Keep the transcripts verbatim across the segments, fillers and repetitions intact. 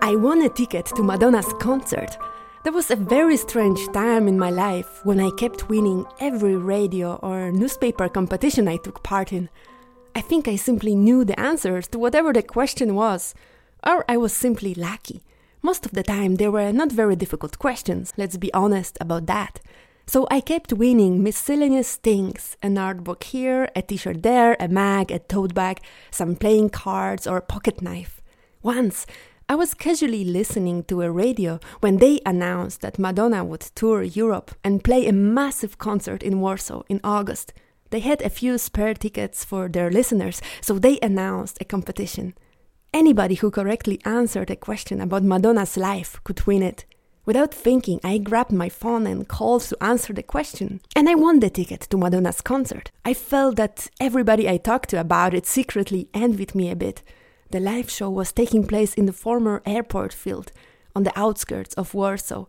I won a ticket to Madonna's concert. That was a very strange time in my life when I kept winning every radio or newspaper competition I took part in. I think I simply knew the answers to whatever the question was, or I was simply lucky. Most of the time they were not very difficult questions, let's be honest about that. So I kept winning miscellaneous things, an art book here, a t-shirt there, a mug, a tote bag, some playing cards or a pocket knife. Once, I was casually listening to a radio when they announced that Madonna would tour Europe and play a massive concert in Warsaw in August. They had a few spare tickets for their listeners, so they announced a competition. Anybody who correctly answered a question about Madonna's life could win it. Without thinking, I grabbed my phone and called to answer the question. And I won the ticket to Madonna's concert. I felt that everybody I talked to about it secretly envied me a bit. The live show was taking place in the former airport field, on the outskirts of Warsaw.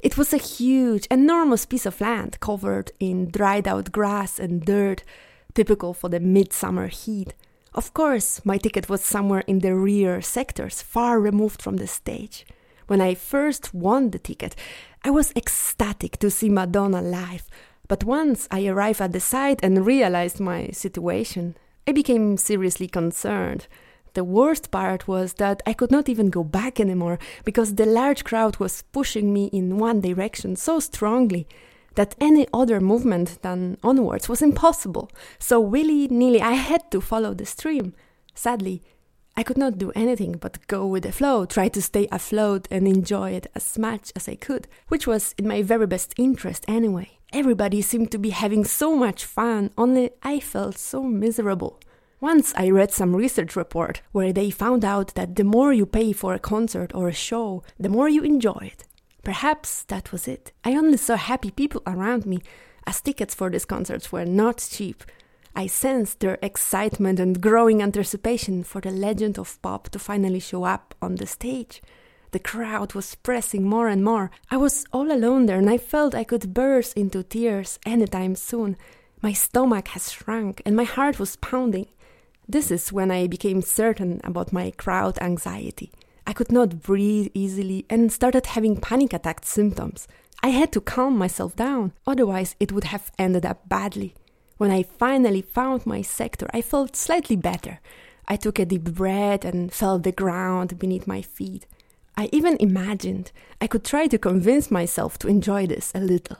It was a huge, enormous piece of land covered in dried-out grass and dirt, typical for the midsummer heat. Of course, my ticket was somewhere in the rear sectors, far removed from the stage. When I first won the ticket, I was ecstatic to see Madonna live. But once I arrived at the site and realized my situation, I became seriously concerned. The worst part was that I could not even go back anymore because the large crowd was pushing me in one direction so strongly that any other movement than onwards was impossible. So willy-nilly, I had to follow the stream. Sadly, I could not do anything but go with the flow, try to stay afloat and enjoy it as much as I could, which was in my very best interest anyway. Everybody seemed to be having so much fun, only I felt so miserable. Once I read some research report where they found out that the more you pay for a concert or a show, the more you enjoy it. Perhaps that was it. I only saw happy people around me, as tickets for these concerts were not cheap. I sensed their excitement and growing anticipation for the legend of pop to finally show up on the stage. The crowd was pressing more and more. I was all alone there and I felt I could burst into tears anytime soon. My stomach has shrunk and my heart was pounding. This is when I became certain about my crowd anxiety. I could not breathe easily and started having panic attack symptoms. I had to calm myself down, otherwise it would have ended up badly. When I finally found my sector, I felt slightly better. I took a deep breath and felt the ground beneath my feet. I even imagined I could try to convince myself to enjoy this a little.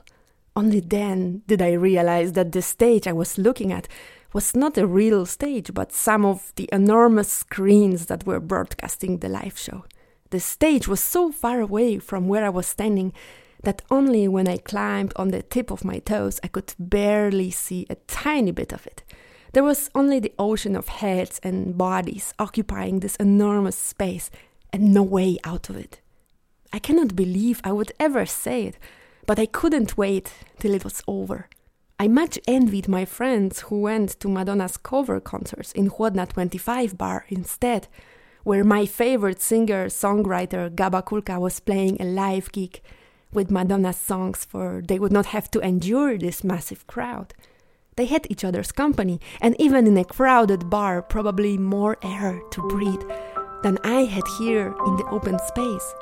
Only then did I realize that the stage I was looking at was not a real stage, but some of the enormous screens that were broadcasting the live show. The stage was so far away from where I was standing that only when I climbed on the tip of my toes I could barely see a tiny bit of it. There was only the ocean of heads and bodies occupying this enormous space and no way out of it. I cannot believe I would ever say it, but I couldn't wait till it was over. I much envied my friends who went to Madonna's cover concerts in Huodna twenty-five bar instead, where my favorite singer-songwriter Gaba Kulka was playing a live gig with Madonna's songs, for they would not have to endure this massive crowd. They had each other's company, and even in a crowded bar, probably more air to breathe than I had here in the open space.